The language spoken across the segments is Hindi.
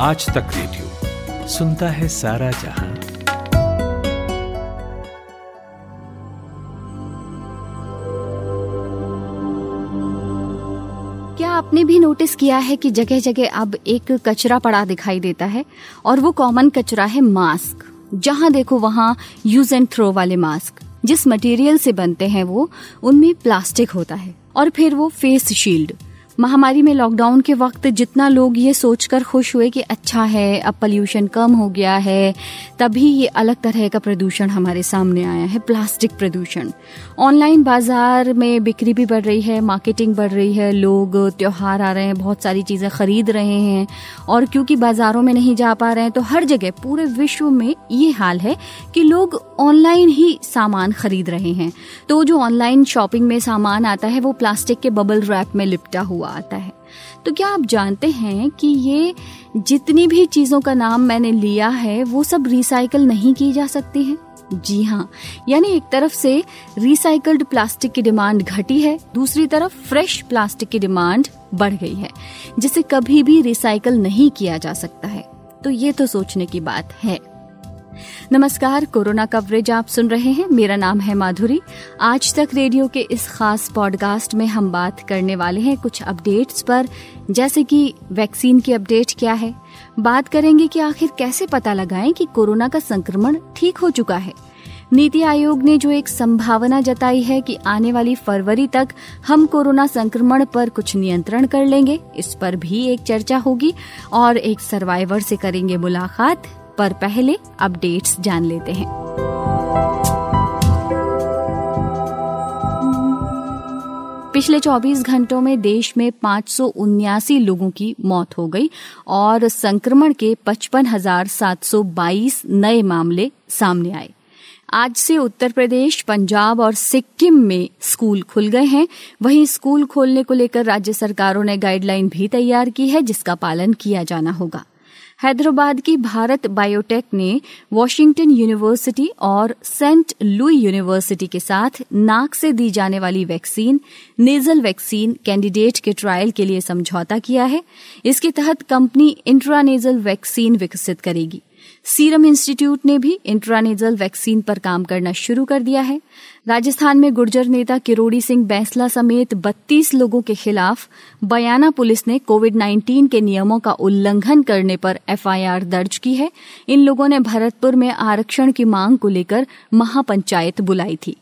आज तक रेडियो सुनता है सारा जहां। क्या आपने भी नोटिस किया है कि जगह जगह अब एक कचरा पड़ा दिखाई देता है और वो कॉमन कचरा है मास्क। जहां देखो वहां यूज एंड थ्रो वाले मास्क, जिस मटेरियल से बनते हैं वो, उनमें प्लास्टिक होता है। और फिर वो फेस शील्ड। महामारी में लॉकडाउन के वक्त जितना लोग ये सोचकर खुश हुए कि अच्छा है अब पॉल्यूशन कम हो गया है, तभी ये अलग तरह का प्रदूषण हमारे सामने आया है, प्लास्टिक प्रदूषण। ऑनलाइन बाजार में बिक्री भी बढ़ रही है, मार्केटिंग बढ़ रही है, लोग त्योहार आ रहे हैं, बहुत सारी चीज़ें खरीद रहे हैं और क्योंकि बाजारों में नहीं जा पा रहे हैं तो हर जगह पूरे विश्व में ये हाल है कि लोग ऑनलाइन ही सामान खरीद रहे हैं। तो जो ऑनलाइन शॉपिंग में सामान आता है वो प्लास्टिक के बबल रैप में लिपटा हुआ आता है। तो क्या आप जानते हैं कि ये जितनी भी चीजों का नाम मैंने लिया है वो सब रिसाइकल नहीं की जा सकती है? जी हाँ, यानी एक तरफ से रिसाइकल्ड प्लास्टिक की डिमांड घटी है, दूसरी तरफ फ्रेश प्लास्टिक की डिमांड बढ़ गई है जिसे कभी भी रिसाइकल नहीं किया जा सकता है। तो ये तो सोचने की बात है। नमस्कार, कोरोना कवरेज आप सुन रहे हैं, मेरा नाम है माधुरी। आज तक रेडियो के इस खास पॉडकास्ट में हम बात करने वाले हैं कुछ अपडेट्स पर, जैसे कि वैक्सीन की अपडेट क्या है, बात करेंगे कि आखिर कैसे पता लगाएं कि कोरोना का संक्रमण ठीक हो चुका है। नीति आयोग ने जो एक संभावना जताई है कि आने वाली फरवरी तक हम कोरोना संक्रमण पर कुछ नियंत्रण कर लेंगे, इस पर भी एक चर्चा होगी और एक सर्वाइवर से करेंगे मुलाकात। पर पहले अपडेट्स जान लेते हैं। पिछले 24 घंटों में देश में 579 लोगों की मौत हो गई और संक्रमण के 55,722 नए मामले सामने आए। आज से उत्तर प्रदेश, पंजाब और सिक्किम में स्कूल खुल गए हैं। वहीं स्कूल खोलने को लेकर राज्य सरकारों ने गाइडलाइन भी तैयार की है जिसका पालन किया जाना होगा। हैदराबाद की भारत बायोटेक ने वाशिंगटन यूनिवर्सिटी और सेंट लुई यूनिवर्सिटी के साथ नाक से दी जाने वाली वैक्सीन नेजल वैक्सीन कैंडिडेट के ट्रायल के लिए समझौता किया है। इसके तहत कंपनी इंट्रानेजल वैक्सीन विकसित करेगी। सीरम इंस्टीट्यूट ने भी इंट्रानेजल वैक्सीन पर काम करना शुरू कर दिया है। राजस्थान में गुर्जर नेता किरोड़ी सिंह बैंसला समेत 32 लोगों के खिलाफ बयाना पुलिस ने कोविड-19 के नियमों का उल्लंघन करने पर एफआईआर दर्ज की है। इन लोगों ने भरतपुर में आरक्षण की मांग को लेकर महापंचायत बुलाई थी।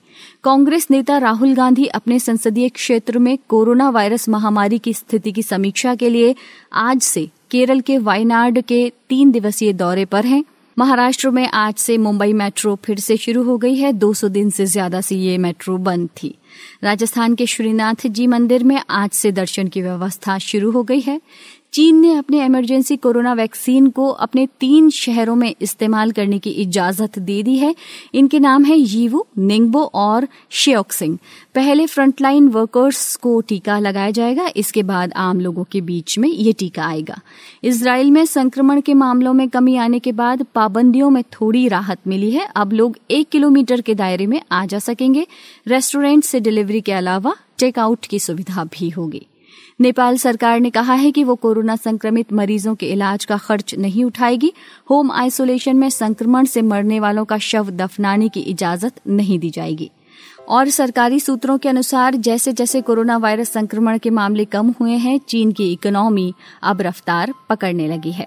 कांग्रेस नेता राहुल गांधी अपने संसदीय क्षेत्र में कोरोना वायरस महामारी की स्थिति की समीक्षा के लिए आज से केरल के वायनाड के 3 दिवसीय दौरे पर हैं। महाराष्ट्र में आज से मुंबई मेट्रो फिर से शुरू हो गई है। 200 दिन से ज्यादा से ये मेट्रो बंद थी। राजस्थान के श्रीनाथ जी मंदिर में आज से दर्शन की व्यवस्था शुरू हो गई है। चीन ने अपने इमरजेंसी कोरोना वैक्सीन को अपने 3 शहरों में इस्तेमाल करने की इजाजत दे दी है। इनके नाम है यीवू, निंगबो और शियोक्सिंग। पहले फ्रंटलाइन वर्कर्स को टीका लगाया जाएगा, इसके बाद आम लोगों के बीच में ये टीका आएगा। इजराइल में संक्रमण के मामलों में कमी आने के बाद पाबंदियों में थोड़ी राहत मिली है। अब लोग 1 किलोमीटर के दायरे में आ जा सकेंगे। रेस्टोरेंट से डिलीवरी के अलावा टेकआउट की सुविधा भी होगी। नेपाल सरकार ने कहा है कि वो कोरोना संक्रमित मरीजों के इलाज का खर्च नहीं उठाएगी। होम आइसोलेशन में संक्रमण से मरने वालों का शव दफनाने की इजाजत नहीं दी जाएगी। और सरकारी सूत्रों के अनुसार जैसे जैसे कोरोना वायरस संक्रमण के मामले कम हुए हैं, चीन की इकोनॉमी अब रफ्तार पकड़ने लगी है।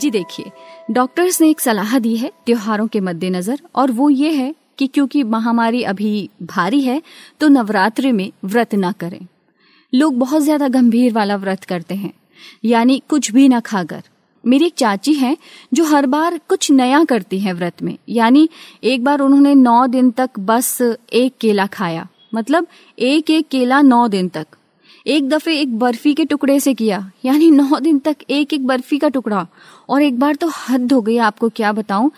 जी देखिए, डॉक्टर्स ने एक सलाह दी है त्योहारों के मद्देनजर, और वो ये है कि क्योंकि महामारी अभी भारी है तो नवरात्रि में व्रत ना करें। लोग बहुत ज्यादा गंभीर वाला व्रत करते हैं, यानी कुछ भी ना खाकर। मेरी एक चाची हैं जो हर बार कुछ नया करती हैं व्रत में, यानी एक बार उन्होंने 9 दिन तक बस 1 केला खाया, मतलब 1-1 केला 9 दिन तक। एक दफे एक बर्फी के टुकड़े से किया, यानी 9 दिन तक 1-1 बर्फी का टुकड़ा। और एक बार तो हद हो गई, आपको क्या बताऊं,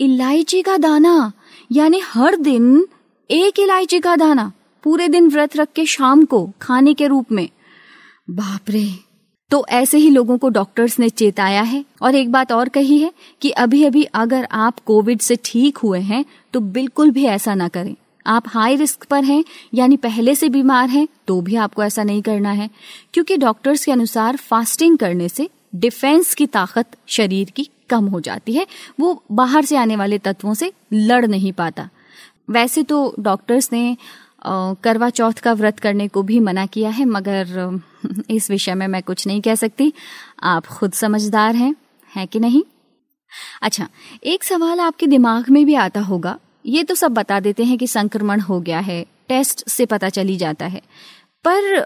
इलायची का दाना, यानी हर दिन 1 इलायची का दाना पूरे दिन व्रत रख के शाम को खाने के रूप में। बाप रे! तो ऐसे ही लोगों को डॉक्टर्स ने चेताया है। और एक बात और कही है कि अभी अभी अगर आप कोविड से ठीक हुए हैं तो बिल्कुल भी ऐसा ना करें। आप हाई रिस्क पर हैं यानी पहले से बीमार हैं तो भी आपको ऐसा नहीं करना है, क्योंकि डॉक्टर्स के अनुसार फास्टिंग करने से डिफेंस की ताकत शरीर की कम हो जाती है, वो बाहर से आने वाले तत्वों से लड़ नहीं पाता। वैसे तो डॉक्टर्स ने करवा चौथ का व्रत करने को भी मना किया है, मगर इस विषय में मैं कुछ नहीं कह सकती, आप खुद समझदार हैं कि नहीं। अच्छा, एक सवाल आपके दिमाग में भी आता होगा, ये तो सब बता देते हैं कि संक्रमण हो गया है, टेस्ट से पता चली जाता है, पर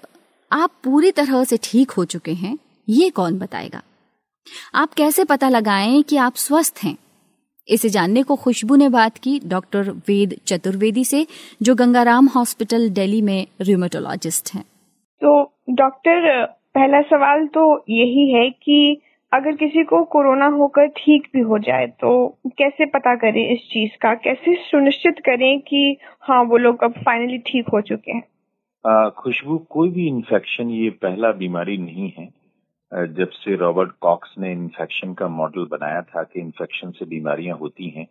आप पूरी तरह से ठीक हो चुके हैं ये कौन बताएगा? आप कैसे पता लगाएं कि आप स्वस्थ हैं? इसे जानने को खुशबू ने बात की डॉक्टर वेद चतुर्वेदी से, जो गंगाराम हॉस्पिटल दिल्ली में रूमेटोलॉजिस्ट हैं। तो डॉक्टर, पहला सवाल तो यही है कि अगर किसी को कोरोना होकर ठीक भी हो जाए तो कैसे पता करें इस चीज का, कैसे सुनिश्चित करें कि हाँ वो लोग अब फाइनली ठीक हो चुके हैं? खुशबू, कोई भी इन्फेक्शन ये पहला बीमारी नहीं है। जब से रॉबर्ट कॉक्स ने इन्फेक्शन का मॉडल बनाया था कि इन्फेक्शन से बीमारियां होती हैं,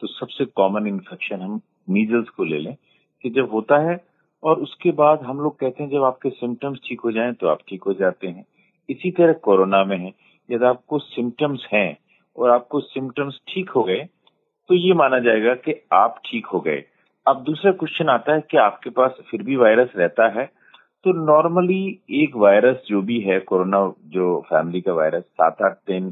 तो सबसे कॉमन इन्फेक्शन हम मीजल्स को ले लें कि जब होता है और उसके बाद हम लोग कहते हैं जब आपके सिम्टम्स ठीक हो जाएं तो आप ठीक हो जाते हैं। इसी तरह कोरोना में है, यदि आपको सिम्टम्स हैं और आपको सिम्टम्स ठीक हो गए तो ये माना जाएगा कि आप ठीक हो गए। अब दूसरा क्वेश्चन आता है कि आपके पास फिर भी वायरस रहता है, तो नॉर्मली एक वायरस जो भी है कोरोना जो फैमिली का वायरस 7-8 दिन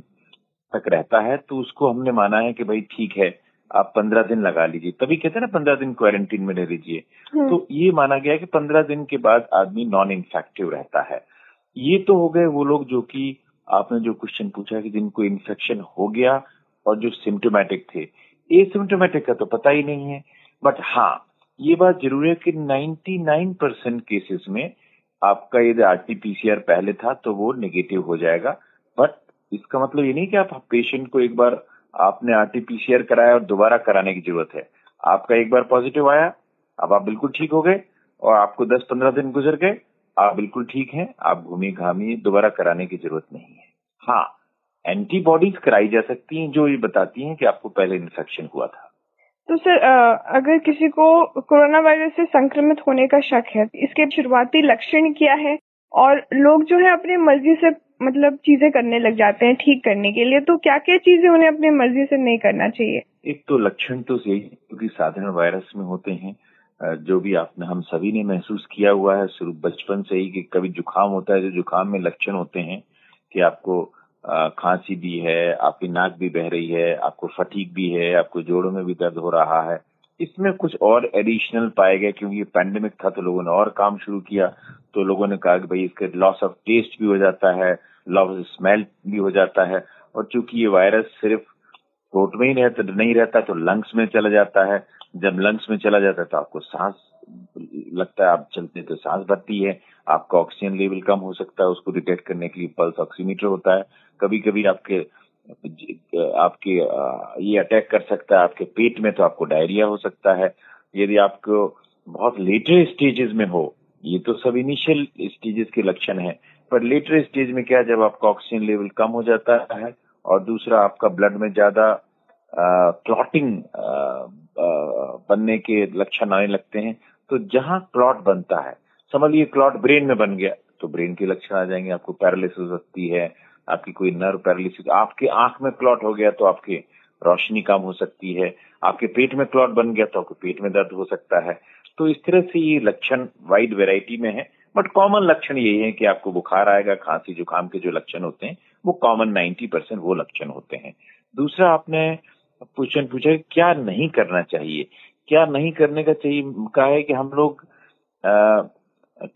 तक रहता है, तो उसको हमने माना है कि भाई ठीक है आप 15 दिन लगा लीजिए, तभी कहते हैं ना 15 दिन क्वारंटीन में रह लीजिए। तो ये माना गया कि 15 दिन के बाद आदमी नॉन इन्फेक्टिव रहता है। ये तो हो गए वो लोग जो कि आपने जो क्वेश्चन पूछा कि जिनको इन्फेक्शन हो गया और जो सिम्टोमेटिक थे। एसिम्टोमेटिक का तो पता ही नहीं है, बट हाँ ये बात जरूर है कि 99% केसेस में आपका यदि RT-PCR पहले था तो वो नेगेटिव हो जाएगा, बट इसका मतलब ये नहीं कि आप पेशेंट को एक बार आपने RT-PCR कराया और दोबारा कराने की जरूरत है। आपका एक बार पॉजिटिव आया, अब आप बिल्कुल ठीक हो गए और आपको 10-15 दिन गुजर गए, आप बिल्कुल ठीक हैं, आप घूमी घामी दोबारा कराने की जरूरत नहीं है। हाँ, एंटीबॉडीज कराई जा सकती है जो ये बताती है कि आपको पहले इन्फेक्शन हुआ था। तो सर, अगर किसी को कोरोना वायरस से संक्रमित होने का शक है, इसके शुरुआती लक्षण क्या है? और लोग जो है अपनी मर्जी से मतलब चीजें करने लग जाते हैं ठीक करने के लिए, तो क्या क्या चीजें उन्हें अपनी मर्जी से नहीं करना चाहिए? एक तो लक्षण तो सही क्योंकि साधारण वायरस में होते हैं, जो भी आपने हम सभी ने महसूस किया हुआ है शुरू बचपन से ही कि कभी जुकाम होता है, जो जुकाम में लक्षण होते हैं कि आपको खांसी भी है, आपकी नाक भी बह रही है, आपको फटीग भी है, आपको जोड़ों में भी दर्द हो रहा है। इसमें कुछ और एडिशनल पाए गए क्योंकि ये पैंडेमिक था तो लोगों ने और काम शुरू किया, तो लोगों ने कहा कि भाई इसके लॉस ऑफ टेस्ट भी हो जाता है, लॉस ऑफ स्मेल भी हो जाता है, और चूंकि ये वायरस सिर्फ थ्रोट में ही नहीं रहता तो लंग्स में चला जाता है। जब लंग्स में चला जाता है तो आपको सांस लगता है, आप चलते तो सांस भरती है, आपका ऑक्सीजन लेवल कम हो सकता है, उसको डिटेक्ट करने के लिए पल्स ऑक्सीमीटर होता है। कभी कभी आपके ये अटैक कर सकता है आपके पेट में, तो आपको डायरिया हो सकता है। यदि आपको बहुत लेटर स्टेजेस में हो, ये तो सब इनिशियल स्टेजेस के लक्षण है, पर लेटर स्टेज में क्या, जब आपका ऑक्सीजन लेवल कम हो जाता है और दूसरा आपका ब्लड में ज्यादा क्लॉटिंग बनने के लक्षण आने लगते हैं, तो जहां क्लॉट बनता है, समझिए क्लॉट ब्रेन में बन गया तो ब्रेन के लक्षण आ जाएंगे, आपको पैरालिसिस हो सकती है, आपकी कोई नर्व पैरालिसिस, आपके आंख में क्लॉट हो गया तो आपकी रोशनी कम हो सकती है, आपके पेट में क्लॉट बन गया तो आपके पेट में दर्द हो सकता है। तो इस तरह से ये लक्षण वाइड वेराइटी में है, बट कॉमन लक्षण यही है कि आपको बुखार आएगा, खांसी जुकाम के जो लक्षण होते हैं वो कॉमन 90% वो लक्षण होते हैं। दूसरा आपने क्वेश्चन पूछा क्या नहीं करना चाहिए, क्या नहीं करने का चाहिए का है कि हम लोग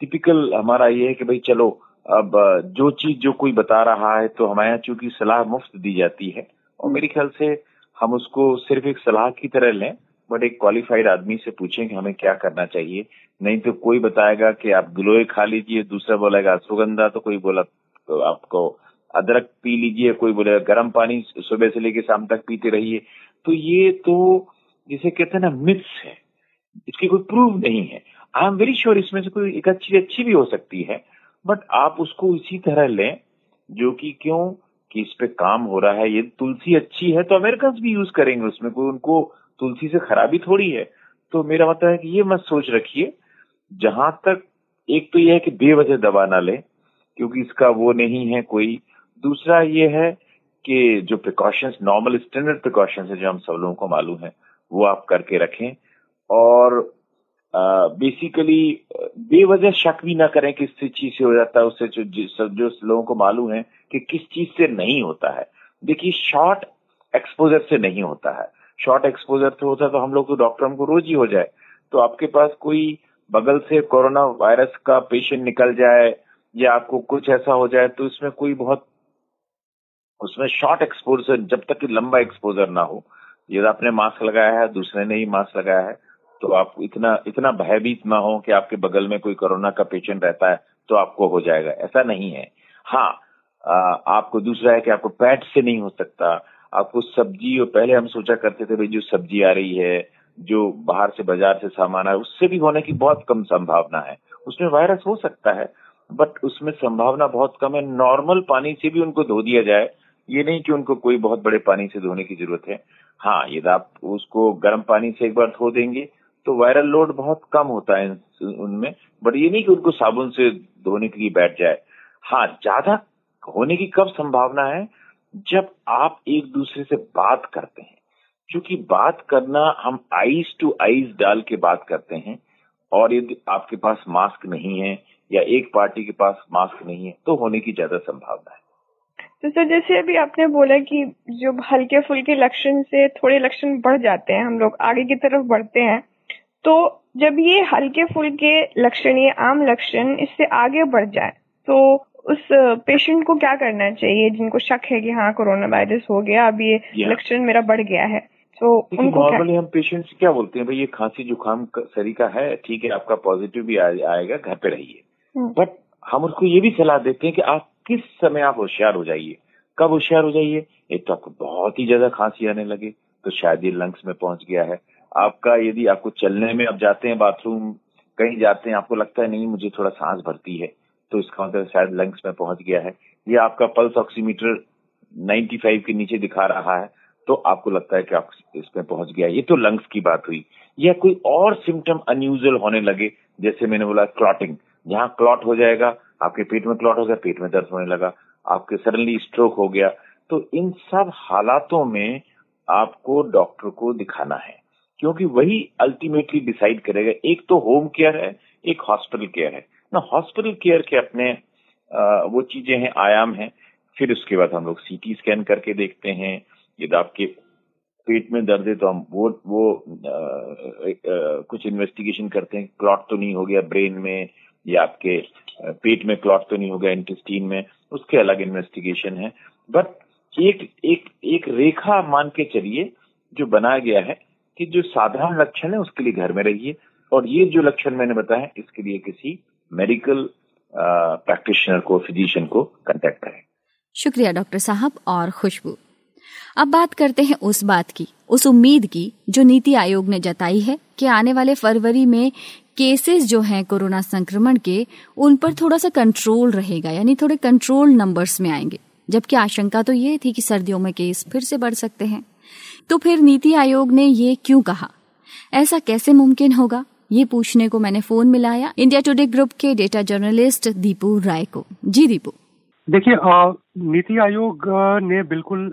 टिपिकल हमारा ये है कि भाई चलो अब जो चीज जो कोई बता रहा है तो हमारे यहाँ चूंकि सलाह मुफ्त दी जाती है और मेरे ख्याल से हम उसको सिर्फ एक सलाह की तरह लें, बट एक क्वालिफाइड आदमी से पूछें कि हमें क्या करना चाहिए। नहीं तो कोई बताएगा कि आप गिलोय खा लीजिए, दूसरा बोलेगा अश्वगंधा, तो कोई बोला तो आपको अदरक पी लीजिए, कोई बोलेगा गर्म पानी सुबह से लेकर शाम तक पीते रहिए। तो ये तो जिसे कहते हैं ना मिथ्स है, इसकी कोई प्रूफ नहीं है। आई एम वेरी श्योर इसमें से कोई एक अच्छी अच्छी भी हो सकती है, बट आप उसको इसी तरह लें जो कि क्यों कि इस पे काम हो रहा है। ये तुलसी अच्छी है तो अमेरिकन भी यूज करेंगे, उसमें कोई उनको तुलसी से खराबी थोड़ी है। तो मेरा मतलब है कि ये मत सोच रखिए, जहां तक एक तो यह है कि बेवजह दवा ना लें क्योंकि इसका वो नहीं है कोई। दूसरा ये है कि जो प्रिकॉशंस नॉर्मल स्टैंडर्ड प्रिकॉशंस है जो हम सब लोगों को मालूम है वो आप करके रखें, और बेसिकली बेवजह शक भी ना करें कि किस चीज से हो जाता है, उससे जो लोगों को मालूम है कि किस चीज से नहीं होता है। देखिए शॉर्ट एक्सपोजर से नहीं होता है, शॉर्ट एक्सपोजर से होता तो हम लोग तो डॉक्टर हमको रोज ही हो जाए, तो आपके पास कोई बगल से कोरोना वायरस का पेशेंट निकल जाए या आपको कुछ ऐसा हो जाए तो इसमें कोई बहुत उसमें शॉर्ट एक्सपोजर, जब तक कि लंबा एक्सपोजर ना हो, यदि आपने मास्क लगाया है दूसरे ने ही मास्क लगाया है तो आप इतना भयभीत ना हो कि आपके बगल में कोई कोरोना का पेशेंट रहता है तो आपको हो जाएगा, ऐसा नहीं है। हाँ आपको दूसरा है कि आपको पेट से नहीं हो सकता, आपको सब्जी, और पहले हम सोचा करते थे भाई जो सब्जी आ रही है जो बाहर से बाजार से सामान आया उससे भी होने की बहुत कम संभावना है, उसमें वायरस हो सकता है बट उसमें संभावना बहुत कम है। नॉर्मल पानी से भी उनको धो दिया जाए, ये नहीं कि उनको कोई बहुत बड़े पानी से धोने की जरूरत है। हाँ यदि आप उसको गर्म पानी से एक बार धो देंगे तो वायरल लोड बहुत कम होता है उनमें, बट ये नहीं कि उनको साबुन से धोने के लिए बैठ जाए। हाँ ज्यादा होने की कब संभावना है, जब आप एक दूसरे से बात करते हैं, क्योंकि बात करना हम आईज टू आईज डाल के बात करते हैं, और यदि आपके पास मास्क नहीं है या एक पार्टी के पास मास्क नहीं है तो होने की ज्यादा संभावना है। तो सर जैसे अभी आपने बोला कि जो हल्के फुल्के लक्षण से थोड़े लक्षण बढ़ जाते हैं, हम लोग आगे की तरफ बढ़ते हैं, तो जब ये हल्के फुल्के लक्षण ये आम लक्षण इससे आगे बढ़ जाए तो उस पेशेंट को क्या करना चाहिए जिनको शक है कि हाँ कोरोना वायरस हो गया, अब ये लक्षण मेरा बढ़ गया है तो उनको नॉर्मली हम पेशेंट से क्या बोलते हैं, भाई ये खांसी जुकाम सरी का है, ठीक है आपका पॉजिटिव भी आएगा, घर पे रहिए। बट हम उसको ये भी सलाह देते हैं कि आप किस समय आप होशियार हो जाइए। कब होशियार हो जाइए, एक तो आपको बहुत ही ज्यादा खांसी आने लगे तो शायद ये लंग्स में पहुंच गया है आपका, यदि आपको चलने में आप जाते हैं बाथरूम कहीं जाते हैं आपको लगता है नहीं मुझे थोड़ा सांस भरती है तो इसका मतलब शायद लंग्स में पहुंच गया है, या आपका पल्स ऑक्सीमीटर 95 के नीचे दिखा रहा है तो आपको लगता है कि आप इसमें पहुंच गया, ये तो लंग्स की बात हुई। या कोई और सिम्टम अनयूजुअल होने लगे, जैसे मैंने बोला क्लॉटिंग, जहाँ क्लॉट हो जाएगा आपके पेट में क्लॉट हो गया, पेट में दर्द होने लगा, आपके सडनली स्ट्रोक हो गया, तो इन सब हालातों में आपको डॉक्टर को दिखाना है क्योंकि वही अल्टीमेटली डिसाइड करेगा। एक तो होम केयर है, एक हॉस्पिटल केयर है ना, हॉस्पिटल केयर के अपने वो चीजें हैं, आयाम हैं। फिर उसके बाद हम लोग सीटी स्कैन करके देखते हैं, यदि आपके पेट में दर्द है तो हम वो कुछ इन्वेस्टिगेशन करते हैं, क्लॉट तो नहीं हो गया ब्रेन में या आपके पेट में क्लॉट तो नहीं हो गया इंटेस्टीन में, उसके अलग इन्वेस्टिगेशन है। बट एक रेखा मान के चलिए जो बनाया गया है कि जो साधारण लक्षण है उसके लिए घर में रहिए, और ये जो लक्षण मैंने बताया इसके लिए किसी मेडिकल प्रैक्टिशनर को, फिजिशियन को कंटेक्ट करें। शुक्रिया डॉक्टर साहब और खुशबू। अब बात करते हैं उस बात की, उस उम्मीद की जो नीति आयोग ने जताई है कि आने वाले फरवरी में केसेस जो हैं कोरोना संक्रमण के उन पर थोड़ा सा कंट्रोल रहेगा, यानी थोड़े कंट्रोल नंबर्स में आएंगे, जबकि आशंका तो ये थी कि सर्दियों में केस फिर से बढ़ सकते हैं। तो फिर नीति आयोग ने ये क्यों कहा, ऐसा कैसे मुमकिन होगा, ये पूछने को मैंने फोन मिलाया इंडिया टुडे ग्रुप के डेटा जर्नलिस्ट दीपू राय को। जी दीपू, देखिए नीति आयोग ने बिल्कुल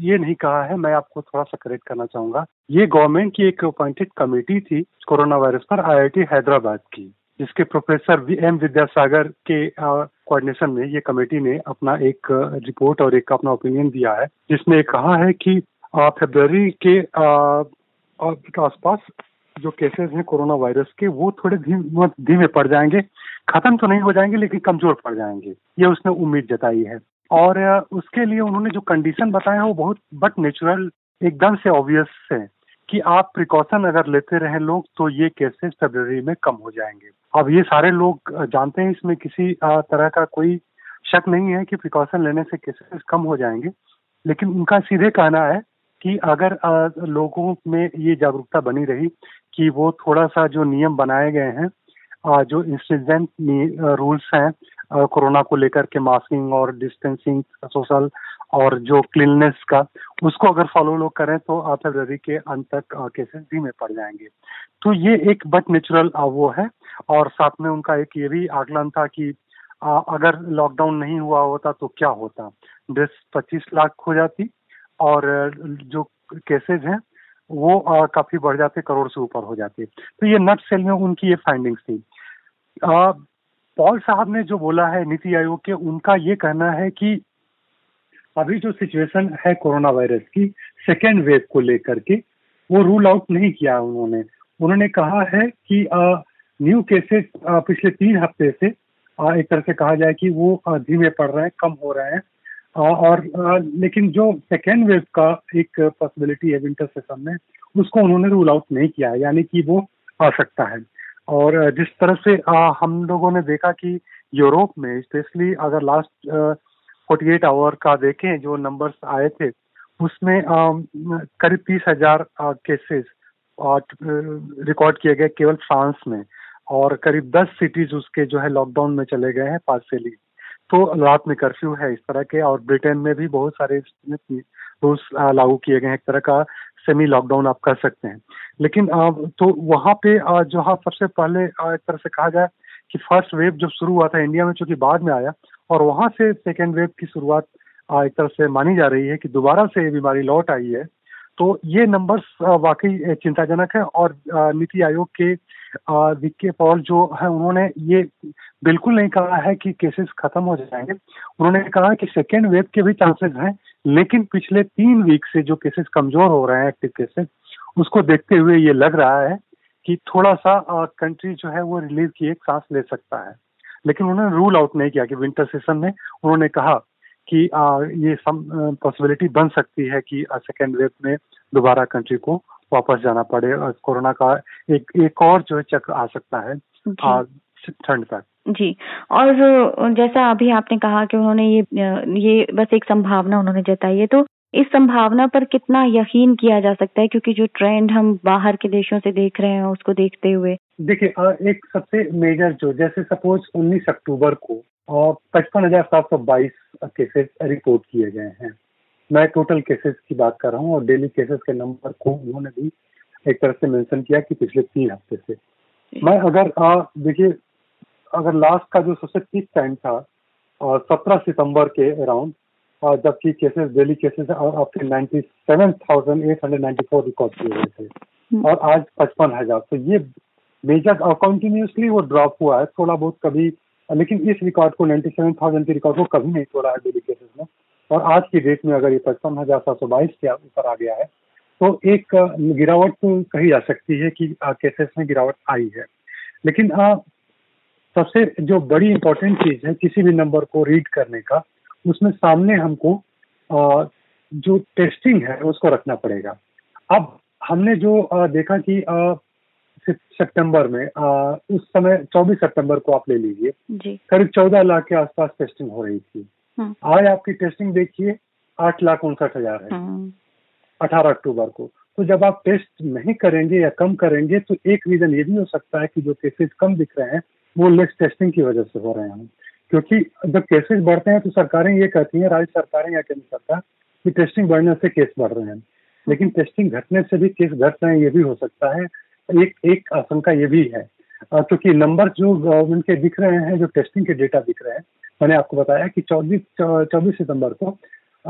ये नहीं कहा है, मैं आपको थोड़ा सा करेक्ट करना चाहूंगा। ये गवर्नमेंट की एक अपॉइंटेड कमेटी थी कोरोना वायरस पर आईआईटी हैदराबाद की, जिसके प्रोफेसर VM विद्यासागर के कोऑर्डिनेशन में ये कमेटी ने अपना एक रिपोर्ट और एक अपना ओपिनियन दिया है, जिसमें कहा है कि फरवरी के आसपास जो केसेस हैं कोरोना वायरस के वो थोड़े धीमे पड़ जाएंगे, खत्म तो नहीं हो जाएंगे लेकिन कमजोर पड़ जाएंगे, ये उसने उम्मीद जताई है। और उसके लिए उन्होंने जो कंडीशन बताया है वो बहुत बट नेचुरल एकदम से ऑब्वियस है कि आप प्रिकॉशन अगर लेते रहे लोग तो ये केसेस फरवरी में कम हो जाएंगे। अब ये सारे लोग जानते हैं, इसमें किसी तरह का कोई शक नहीं है कि प्रिकॉशन लेने से केसेस कम हो जाएंगे, लेकिन उनका सीधे कहना है कि अगर लोगों में ये जागरूकता बनी रही कि वो थोड़ा सा जो नियम बनाए गए हैं, जो इंस्ट्रिजेंट रूल्स हैं कोरोना को लेकर के मास्किंग और डिस्टेंसिंग सोशल और जो क्लीननेस का, उसको अगर फॉलो लोग करें तो आप फेब्रवरी के अंत तक केसेस धीमे पड़ जाएंगे। तो ये एक बट नेचुरल वो है। और साथ में उनका एक ये भी आकलन था कि अगर लॉकडाउन नहीं हुआ होता तो क्या होता, 10-25 लाख हो जाती और जो केसेज हैं वो काफी बढ़ जाते, करोड़ से ऊपर हो जाते। तो ये नट सेल में उनकी ये फाइंडिंग्स थी। पॉल साहब ने जो बोला है नीति आयोग के, उनका ये कहना है कि अभी जो सिचुएशन है कोरोना वायरस की सेकेंड वेव को लेकर के, वो रूल आउट नहीं किया उन्होंने। उन्होंने कहा है कि न्यू केसेस पिछले 3 हफ्ते से एक तरह से कहा जाए कि वो धीमे पड़ रहे हैं, कम हो रहे हैं। और लेकिन जो सेकेंड वेव का एक पॉसिबिलिटी है विंटर सेशन में, उसको उन्होंने रूल आउट नहीं किया है, यानी कि वो आ सकता है। और जिस तरह से हम लोगों ने देखा कि यूरोप में स्पेशली अगर लास्ट 48 आवर का देखें जो नंबर्स आए थे, उसमें करीब 30,000 केसेस रिकॉर्ड किए गए केवल फ्रांस में, और करीब 10 सिटीज उसके जो है लॉकडाउन में चले गए हैं पार्शियली। तो रात में कर्फ्यू है इस तरह के। और ब्रिटेन में भी बहुत सारे रूल्स लागू किए गए हैं, एक तरह का सेमी लॉकडाउन आप कह सकते हैं। लेकिन तो वहाँ पे जो हाँ सबसे पहले एक तरह से कहा जाए कि फर्स्ट वेव जो शुरू हुआ था इंडिया में, चूंकि बाद में आया, और वहाँ से सेकेंड वेव की शुरुआत एक तरह से मानी जा रही है कि दोबारा से ये बीमारी लौट आई है। तो ये नंबर्स वाकई चिंताजनक है। और नीति आयोग के विक्के पॉल जो है, उन्होंने ये बिल्कुल नहीं कहा है कि केसेस खत्म हो जाएंगे। उन्होंने कहा कि सेकेंड वेव के भी चांसेस हैं, लेकिन पिछले 3 वीक से जो केसेस कमजोर हो रहे हैं एक्टिव केसेस, उसको देखते हुए ये लग रहा है कि थोड़ा सा कंट्री जो है वो रिलीफ की एक सांस ले सकता है। लेकिन उन्होंने रूल आउट नहीं किया कि विंटर सेशन में, उन्होंने कहा कि ये सम पॉसिबिलिटी बन सकती है कि सेकेंड वेव में दोबारा कंट्री को वापस जाना पड़े और कोरोना का एक और जो है चक्र आ सकता है ठंड तक। जी, और जैसा अभी आपने कहा कि उन्होंने ये बस एक संभावना उन्होंने जताई है, तो इस संभावना पर कितना यकीन किया जा सकता है, क्योंकि जो ट्रेंड हम बाहर के देशों से देख रहे हैं उसको देखते हुए? देखिए, एक सबसे मेजर जो, जैसे सपोज 19 अक्टूबर को 55,722 केसेस रिपोर्ट किए गए हैं। मैं टोटल केसेस की बात कर रहा हूँ, और डेली केसेस के नंबर को उन्होंने भी एक तरह से मेंशन किया कि पिछले 3 हफ्ते से। मैं अगर देखिए, अगर लास्ट का जो सबसे पीक टाइम था 17 सितंबर के अराउंड, और जबकि केसेस डेली केसेस आपके 97,894 रिकॉर्ड किए गए थे, और आज 55,000। तो ये मेजर कंटिन्यूसली वो ड्रॉप हुआ है, थोड़ा बहुत कभी, लेकिन इस रिकॉर्ड को 97,000 के रिकॉर्ड को कभी नहीं तोड़ा है डेली केसेस में। और आज की डेट में अगर ये 55,722 के ऊपर आ गया है, तो एक गिरावट तो कही जा सकती है कि केसेस में गिरावट आई है। लेकिन सबसे जो बड़ी इम्पोर्टेंट चीज है किसी भी नंबर को रीड करने का, उसमें सामने हमको जो टेस्टिंग है उसको रखना पड़ेगा। अब हमने जो देखा कि सितंबर में उस समय 24 सितंबर को आप ले लीजिए, करीब 14 लाख के आसपास टेस्टिंग हो रही थी। आज आपकी टेस्टिंग देखिए 8,59,000 है 18 अक्टूबर को। तो जब आप टेस्ट नहीं करेंगे या कम करेंगे, तो एक रीजन ये भी हो सकता है कि जो केसेस कम दिख रहे हैं वो लेस टेस्टिंग की वजह से हो रहे हैं। क्योंकि जब केसेस बढ़ते हैं तो सरकारें ये कहती हैं, राज्य सरकारें या केंद्र सरकार, कि टेस्टिंग बढ़ने से केस बढ़ रहे हैं, लेकिन टेस्टिंग घटने से भी केस घट रहे हैं, ये भी हो सकता है। एक आशंका ये भी है, क्योंकि नंबर जो गवर्नमेंट के दिख रहे हैं, जो टेस्टिंग के डेटा दिख रहे हैं, मैंने आपको बताया कि 24 सितंबर को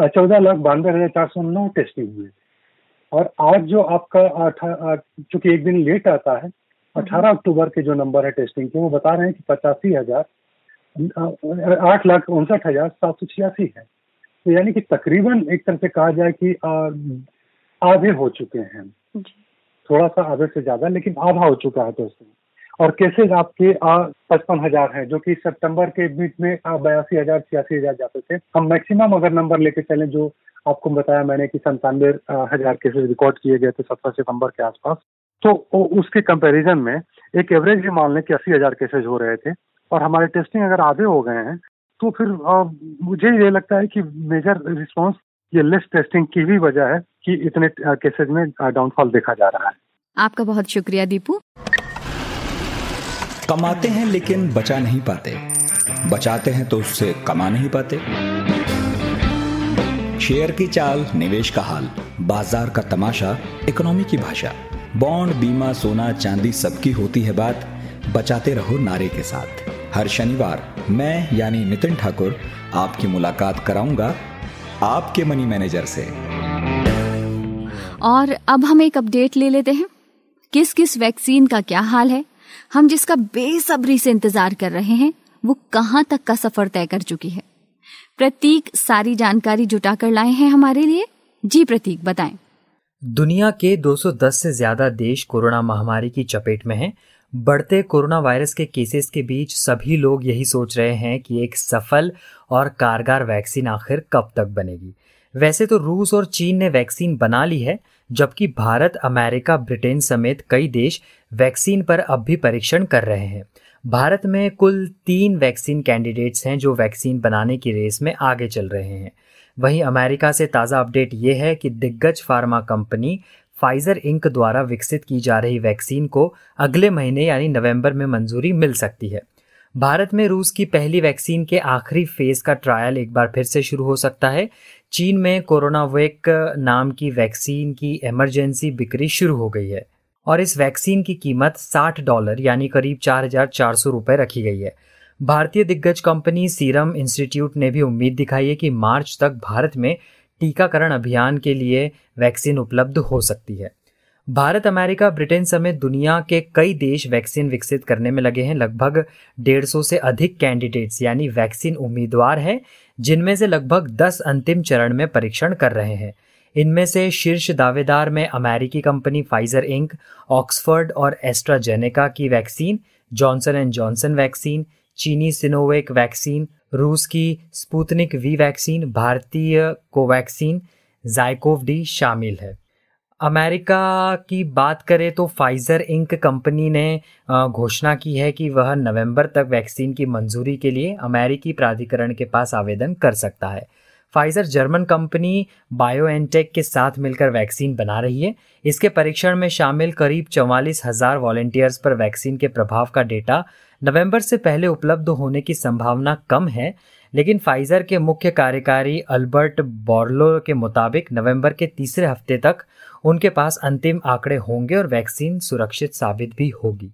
14,92,409 टेस्टिंग हुए, और आज जो आपका, चूंकि एक दिन लेट आता है, 18 अक्टूबर के जो नंबर है टेस्टिंग के, वो बता रहे हैं कि 8,59,786 है। तो यानी कि तकरीबन एक तरह से कहा जाए कि आधे हो चुके हैं, थोड़ा सा आधे से ज्यादा, लेकिन आधा हो चुका है टेस्टिंग। और केसेज आपके 55,000 हैं, जो कि सितंबर के बीच में 82,000-86,000 जाते थे। हम मैक्सिमम अगर नंबर लेके चलें, जो आपको बताया मैंने कि 97,000 केसेज रिकॉर्ड किए गए थे 17 सितंबर के आसपास, तो उसके कंपैरिजन में एक एवरेज मान लें कि 80,000 केसेज हो रहे थे, और हमारे टेस्टिंग अगर आधे हो गए हैं, तो फिर मुझे ये लगता है कि मेजर रिस्पॉन्स ये लेस टेस्टिंग की भी वजह है कि इतने केसेज में डाउनफॉल देखा जा रहा है। आपका बहुत शुक्रिया दीपू। कमाते हैं लेकिन बचा नहीं पाते, बचाते हैं तो उससे कमा नहीं पाते। शेयर की चाल, निवेश का हाल, बाजार का तमाशा, इकोनॉमी की भाषा, बॉन्ड, बीमा, सोना, चांदी, सबकी होती है बात। बचाते रहो नारे के साथ। हर शनिवार मैं यानी नितिन ठाकुर आपकी मुलाकात कराऊंगा आपके मनी मैनेजर से। और अब हम एक अपडेट ले लेते हैं, किस किस वैक्सीन का क्या हाल है। हम जिसका बेसब्री से इंतजार कर रहे हैं वो कहाँ तक का सफर तय कर चुकी है। प्रतीक सारी जानकारी जुटा कर लाए हैं हमारे लिए। जी प्रतीक, बताएं। दुनिया के 210 से ज्यादा देश कोरोना महामारी की चपेट में हैं। बढ़ते कोरोना वायरस के केसेस के बीच सभी लोग यही सोच रहे हैं कि एक सफल और कारगर वैक्सीन आखिर कब तक बनेगी। वैसे तो रूस और चीन ने वैक्सीन बना ली है, जबकि भारत, अमेरिका, ब्रिटेन समेत कई देश वैक्सीन पर अब भी परीक्षण कर रहे हैं। भारत में कुल 3 वैक्सीन कैंडिडेट्स हैं जो वैक्सीन बनाने की रेस में आगे चल रहे हैं। वहीं अमेरिका से ताज़ा अपडेट ये है कि दिग्गज फार्मा कंपनी फाइजर इंक द्वारा विकसित की जा रही वैक्सीन को अगले महीने यानी नवंबर में मंजूरी मिल सकती है। भारत में रूस की पहली वैक्सीन के आखिरी फेज का ट्रायल एक बार फिर से शुरू हो सकता है। चीन में कोरोनावैक नाम की वैक्सीन की इमरजेंसी बिक्री शुरू हो गई है और इस वैक्सीन की कीमत $60 यानी करीब 4,400 रुपये रखी गई है। भारतीय दिग्गज कंपनी सीरम इंस्टीट्यूट ने भी उम्मीद दिखाई है कि मार्च तक भारत में टीकाकरण अभियान के लिए वैक्सीन उपलब्ध हो सकती है। भारत, अमेरिका, ब्रिटेन समेत दुनिया के कई देश वैक्सीन विकसित करने में लगे हैं। लगभग 150 से अधिक कैंडिडेट्स यानी वैक्सीन उम्मीदवार हैं, जिनमें से लगभग 10 अंतिम चरण में परीक्षण कर रहे हैं। इनमें से शीर्ष दावेदार में अमेरिकी कंपनी फाइजर इंक, ऑक्सफोर्ड और एस्ट्राजेनेका की vaccine, Johnson and Johnson vaccine, चीनी सिनोवेक वैक्सीन, रूस की स्पुतनिक वी वैक्सीन, भारतीय कोवैक्सीन, जाइकोव डी शामिल है। अमेरिका की बात करें तो फाइजर इंक कंपनी ने घोषणा की है कि वह नवंबर तक वैक्सीन की मंजूरी के लिए अमेरिकी प्राधिकरण के पास आवेदन कर सकता है। फाइजर जर्मन कंपनी बायोएंटेक के साथ मिलकर वैक्सीन बना रही है। इसके परीक्षण में शामिल करीब 44,000 वॉलेंटियर्स पर वैक्सीन के प्रभाव का डेटा नवंबर से पहले उपलब्ध होने की संभावना कम है, लेकिन फाइजर के मुख्य कार्यकारी अल्बर्ट बोर्लो के मुताबिक नवंबर के तीसरे हफ्ते तक उनके पास अंतिम आंकड़े होंगे और वैक्सीन सुरक्षित साबित भी होगी।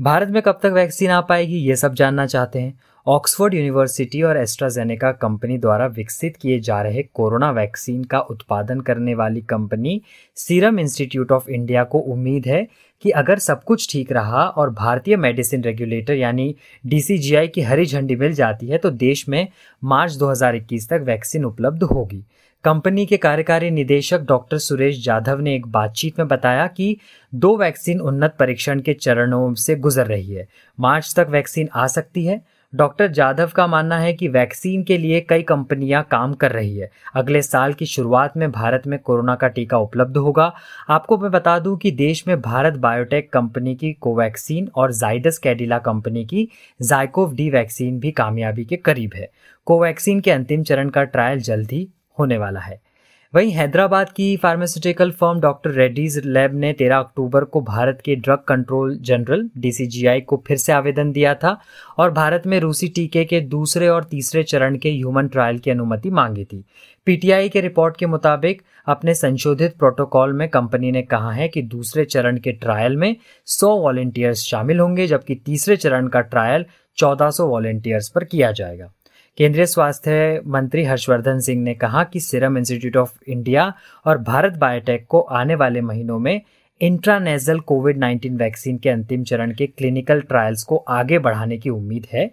भारत में कब तक वैक्सीन आ पाएगी, ये सब जानना चाहते हैं? ऑक्सफोर्ड यूनिवर्सिटी और एस्ट्राजेनेका कंपनी द्वारा विकसित किए जा रहे कोरोना वैक्सीन का उत्पादन करने वाली company serum institute of India को उम्मीद है कि अगर सब कुछ ठीक रहा और भारतीय मेडिसिन रेगुलेटर यानी DCGI की हरी झंडी मिल जाती है तो देश में मार्च 2021 तक वैक्सीन उपलब्ध होगी। कंपनी के कार्यकारी निदेशक डॉक्टर सुरेश जाधव ने एक बातचीत में बताया कि 2 वैक्सीन उन्नत परीक्षण के चरणों से गुजर रही है, मार्च तक वैक्सीन आ सकती है। डॉक्टर जाधव का मानना है कि वैक्सीन के लिए कई कंपनियां काम कर रही है। अगले साल की शुरुआत में भारत में कोरोना का टीका उपलब्ध होगा। आपको मैं बता दूं कि देश में भारत बायोटेक कंपनी की कोवैक्सीन और जाइडस कैडिला कंपनी की जाइकोव डी वैक्सीन भी कामयाबी के करीब है। कोवैक्सीन के अंतिम चरण का ट्रायल जल्द ही होने वाला है। वहीं हैदराबाद की pharmaceutical firm doctor Reddy's lab ने 13 अक्टूबर को भारत के ड्रग कंट्रोल जनरल DCGI को फिर से आवेदन दिया था और भारत में रूसी टीके के दूसरे और तीसरे चरण के ह्यूमन ट्रायल की अनुमति मांगी थी। PTI के रिपोर्ट के मुताबिक अपने संशोधित प्रोटोकॉल में कंपनी ने कहा है कि दूसरे चरण के ट्रायल में 100 वॉलेंटियर्स शामिल होंगे, जबकि तीसरे चरण का ट्रायल 1400 वॉलेंटियर्स पर किया जाएगा। केंद्रीय स्वास्थ्य मंत्री हर्षवर्धन सिंह ने कहा कि सीरम इंस्टीट्यूट ऑफ इंडिया और भारत बायोटेक को आने वाले महीनों में इंट्रानेजल कोविड-19 वैक्सीन के अंतिम चरण के क्लिनिकल ट्रायल्स को आगे बढ़ाने की उम्मीद है।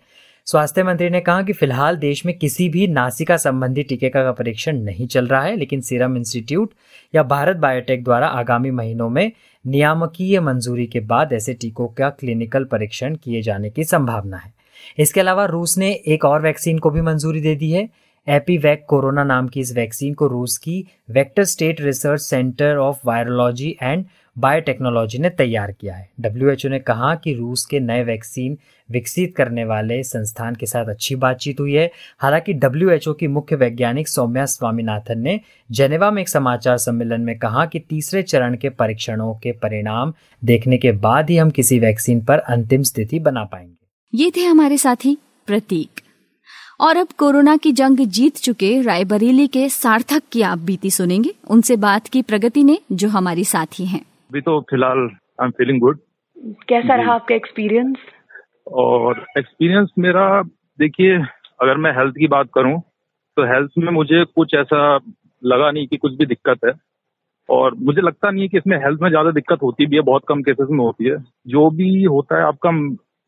स्वास्थ्य मंत्री ने कहा कि फिलहाल देश में किसी भी नासिका संबंधी टीके का परीक्षण नहीं चल रहा है, लेकिन सीरम इंस्टीट्यूट या भारत बायोटेक द्वारा आगामी महीनों में नियामकीय मंजूरी के बाद ऐसे टीकों का क्लिनिकल परीक्षण किए जाने की संभावना है। इसके अलावा रूस ने एक और वैक्सीन को भी मंजूरी दे दी है। एपीवेक कोरोना नाम की इस वैक्सीन को रूस की Vector State Research Centre of Virology and Biotechnology ने तैयार किया है। WHO ने कहा कि रूस के नए वैक्सीन विकसित करने वाले संस्थान के साथ अच्छी बातचीत हुई है। हालांकि WHO की मुख्य वैज्ञानिक सौम्या स्वामीनाथन ने जेनेवा में एक समाचार सम्मेलन में कहा कि तीसरे चरण के परीक्षणों के परिणाम देखने के बाद ही हम किसी वैक्सीन पर अंतिम स्थिति बना पाएंगे। ये थे हमारे साथी प्रतीक। और अब कोरोना की जंग जीत चुके रायबरेली के सार्थक की आप बीती सुनेंगे। उनसे बात की प्रगति ने, जो हमारी साथी हैं। अभी तो फिलहाल आई एम फीलिंग गुड। कैसा रहा आपका एक्सपीरियंस? और एक्सपीरियंस मेरा देखिए, अगर मैं हेल्थ की बात करूं तो हेल्थ में मुझे कुछ ऐसा लगा नहीं कि कुछ भी दिक्कत है, और मुझे लगता नहीं है कि इसमें हेल्थ में ज्यादा दिक्कत होती भी है, बहुत कम केसेस में होती है। जो भी होता है आपका,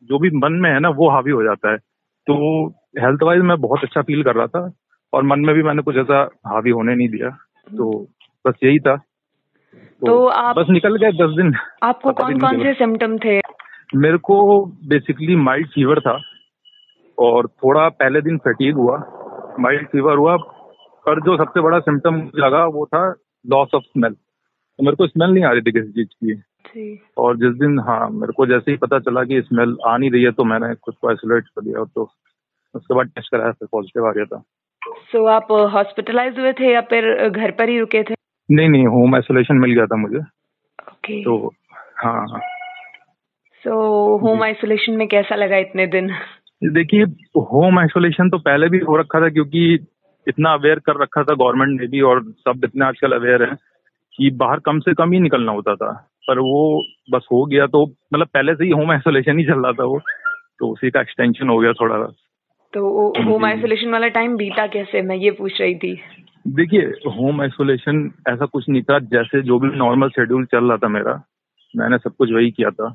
जो भी मन में है ना, वो हावी हो जाता है। तो हेल्थ वाइज मैं बहुत अच्छा फील कर रहा था, और मन में भी मैंने कुछ ऐसा हावी होने नहीं दिया, तो बस यही था। तो आप बस निकल गए 10 दिन। आपको कौन कौन से सिम्टम थे? मेरे को बेसिकली माइल्ड फीवर था, और थोड़ा पहले दिन फैटीग हुआ, माइल्ड फीवर हुआ, पर जो सबसे बड़ा सिम्टम लगा वो था लॉस ऑफ स्मेल। तो मेरे को स्मेल नहीं आ रही थी किसी चीज की, और जिस दिन मेरे को जैसे ही पता चला कि स्मेल आ नहीं रही है, तो मैंने खुद को आइसोलेट कर लिया, तो उसके बाद टेस्ट कराया, फिर पॉजिटिव आ गया था। सो आप हॉस्पिटलाइज हुए थे या फिर घर पर ही रुके थे? नहीं, होम आइसोलेशन मिल गया था मुझे। ओके। तो हाँ। सो होम आइसोलेशन में कैसा लगा इतने दिन? देखिए, होम आइसोलेशन तो पहले भी हो रखा था, क्योंकि इतना अवेयर कर रखा था गवर्नमेंट ने भी, और सब इतने आजकल अवेयर है कि बाहर कम से कम ही निकलना होता था, पर वो बस हो गया। तो मतलब पहले से ही होम आइसोलेशन ही चल रहा था वो, तो उसी का एक्सटेंशन हो गया थोड़ा। तो होम आइसोलेशन वाला टाइम बीता कैसे, मैं ये पूछ रही थी। देखिए, होम आइसोलेशन ऐसा कुछ नहीं था, जैसे जो भी नॉर्मल शेड्यूल चल रहा था मेरा, मैंने सब कुछ वही किया था।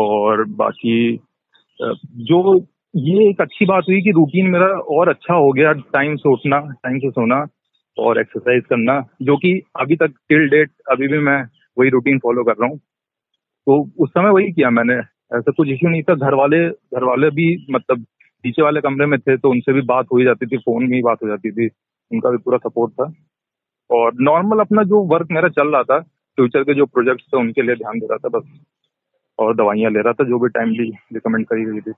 और बाकी जो ये एक अच्छी बात हुई कि रूटीन मेरा और अच्छा हो गया, टाइम से उठना, टाइम से सोना, और एक्सरसाइज करना, जो कि अभी तक टिल डेट अभी भी मैं वही रूटीन फॉलो कर रहा हूँ। तो उस समय वही किया मैंने, ऐसा कुछ इश्यू नहीं था। घर वाले भी, मतलब नीचे वाले कमरे में थे, तो उनसे भी बात हो ही जाती थी, फोन में ही बात हो जाती थी, उनका भी पूरा सपोर्ट था। और नॉर्मल अपना जो वर्क मेरा चल रहा था, फ्यूचर के जो प्रोजेक्ट्स थे उनके लिए ध्यान दे रहा था बस, और दवाइयाँ ले रहा था जो भी टाइमली रिकमेंड करी गई थी।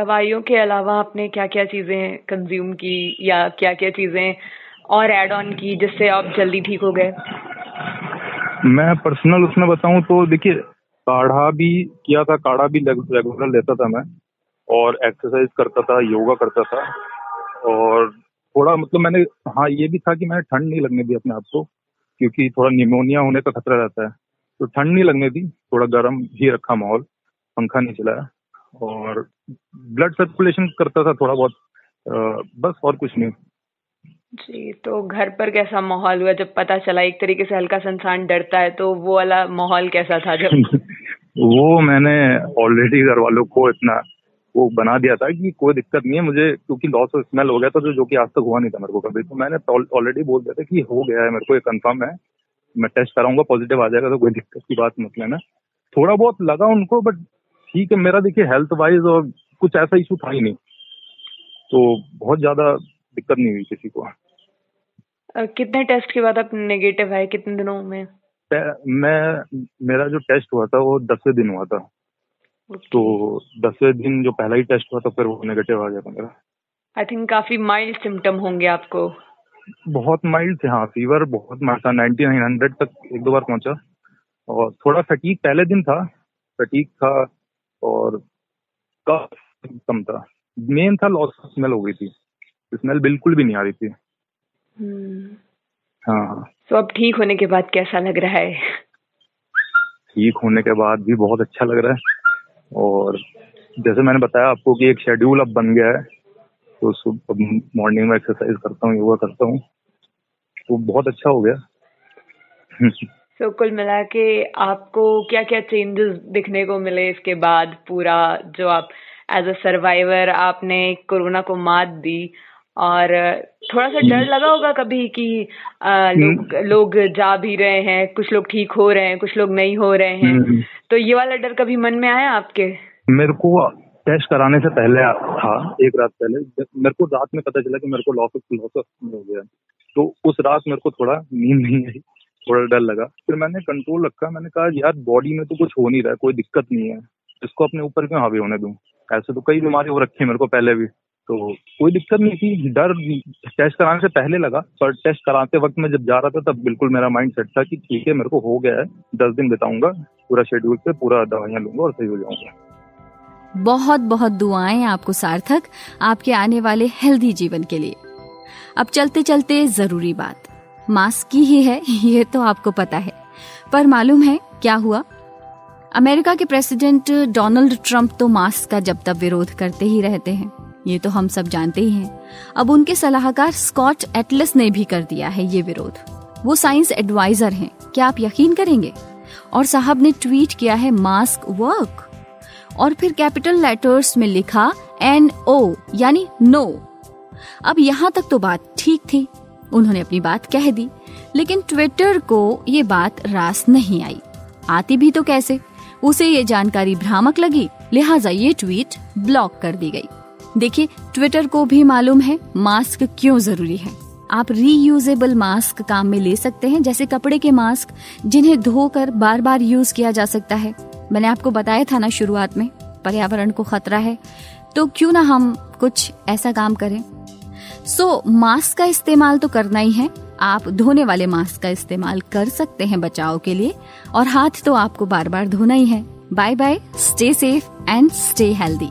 दवाइयों के अलावा आपने क्या क्या चीजें कंज्यूम की, या क्या क्या चीजें और एड ऑन की जिससे आप जल्दी ठीक हो गए? मैं पर्सनल उसमें बताऊं तो देखिए, काढ़ा भी किया था, काढ़ा भी रेगुलर लेता था मैं, और एक्सरसाइज करता था, योगा करता था, और थोड़ा मतलब मैंने ये भी था कि मैंने ठंड नहीं लगने दी अपने आप को, क्योंकि थोड़ा निमोनिया होने का खतरा रहता है, तो ठंड नहीं लगने दी, थोड़ा गर्म ही रखा माहौल, पंखा नहीं चलाया, और ब्लड सर्कुलेशन करता था थोड़ा बहुत, बस और कुछ नहीं जी। तो घर पर कैसा माहौल हुआ जब पता चला? एक तरीके से हल्का संसान डरता है, तो वो वाला माहौल कैसा था जब? वो मैंने ऑलरेडी घर वालों को इतना वो बना दिया था कि कोई दिक्कत नहीं है मुझे, क्योंकि लॉस ऑफ स्मेल हो गया था, जो कि आज तक हुआ नहीं था मेरे को कभी। तो मैंने ऑलरेडी बोल दिया था कि हो गया है मेरे को, ये कंफर्म है, मैं टेस्ट कराऊंगा, पॉजिटिव आ जाएगा, तो कोई दिक्कत की बात मत लेना। थोड़ा बहुत लगा उनको, बट ठीक है। मेरा देखिए हेल्थ वाइज और कुछ ऐसा इशू था ही नहीं, तो बहुत ज्यादा दिक्कत नहीं हुई किसी को। कितने टेस्ट के बाद आप नेगेटिव आए, कितने दिनों में? मेरा जो टेस्ट हुआ था वो 10वें दिन हुआ था। Okay. तो 10वें दिन जो पहला ही टेस्ट हुआ था, फिर वो नेगेटिव आ गया था मेरा। आई थिंक काफी माइल्ड सिम्टम होंगे आपको। बहुत माइल्ड थे, हाँ। फीवर बहुत माइल्ड था, 9900 तक एक दो बार पहुंचा, और थोड़ा फटीग पहले दिन था, फटीग था, और कफ कम था। मेन था लॉस ऑफ स्मेल हो गई थी, स्मेल बिल्कुल भी नहीं आ रही थी। हाँ। तो अब ठीक होने के बाद कैसा लग रहा है? ठीक होने के बाद भी बहुत अच्छा लग रहा है, और जैसे मैंने बताया आपको कि एक शेड्यूल अब बन गया है, तो सुबह मॉर्निंग में एक्सरसाइज करता हूँ, योगा करता हूँ, तो बहुत अच्छा हो गया। तो कुल मिला के आपको क्या क्या चेंजेस दिखने को मिले इसके बाद? पूरा जो आप एज अ सर्वाइवर आपने कोरोना को मात दी, और थोड़ा सा डर लगा होगा कभी कि लोग जा भी रहे हैं, कुछ लोग ठीक हो रहे हैं, कुछ लोग नहीं हो रहे हैं, तो ये वाला डर कभी मन में आया आपके? मेरे को टेस्ट कराने से पहले था, एक रात पहले मेरे को रात में पता चला कि मेरे को लॉस ऑफ हो गया, तो उस रात मेरे को थोड़ा नींद नहीं आई, थोड़ा डर लगा। फिर मैंने कंट्रोल रखा, मैंने कहा यार बॉडी में तो कुछ हो नहीं रहा है, कोई दिक्कत नहीं है, इसको अपने ऊपर क्यों हावी होने दूं, ऐसे तो कई बीमारी हो रखी है मेरे को पहले भी, तो कोई दिक्कत नहीं थी। डर टेस्ट कराने से पहले लगा, पर टेस्ट कराते वक्त मैं जब जा रहा था तब बिल्कुल मेरा माइंड सेट था कि ठीक है मेरे को हो गया है, 10 दिन बिताऊंगा पूरा शेड्यूल पे, पूरा दवाइयाँ लूंगा और सही हो जाऊंगा। बहुत बहुत दुआएं आपको सार्थक, आपके आने वाले हेल्दी जीवन के लिए। अब चलते चलते जरूरी बात मास्क की ही है, ये तो आपको पता है, पर मालूम है क्या हुआ? अमेरिका के प्रेसिडेंट डोनाल्ड ट्रम्प तो मास्क का जब तब विरोध करते ही रहते हैं, ये तो हम सब जानते ही हैं। अब उनके सलाहकार स्कॉट एटलस ने भी कर दिया है ये विरोध, वो साइंस एडवाइजर हैं, क्या आप यकीन करेंगे? और साहब ने ट्वीट किया है मास्क वर्क, और फिर कैपिटल लेटर्स में लिखा NO यानी नो। अब यहाँ तक तो बात ठीक थी, उन्होंने अपनी बात कह दी, लेकिन ट्विटर को ये बात रास नहीं आई, आती भी तो कैसे, उसे ये जानकारी भ्रामक लगी, लिहाजा ये ट्वीट ब्लॉक कर दी गई। देखिए, ट्विटर को भी मालूम है मास्क क्यों जरूरी है। आप रीयूजेबल मास्क काम में ले सकते हैं, जैसे कपड़े के मास्क जिन्हें धोकर बार बार यूज किया जा सकता है। मैंने आपको बताया था ना शुरुआत में, पर्यावरण को खतरा है, तो क्यों ना हम कुछ ऐसा काम करें। सो मास्क का इस्तेमाल तो करना ही है, आप धोने वाले मास्क का इस्तेमाल कर सकते हैं बचाव के लिए, और हाथ तो आपको बार बार धोना ही है। Bye bye, stay safe and stay healthy.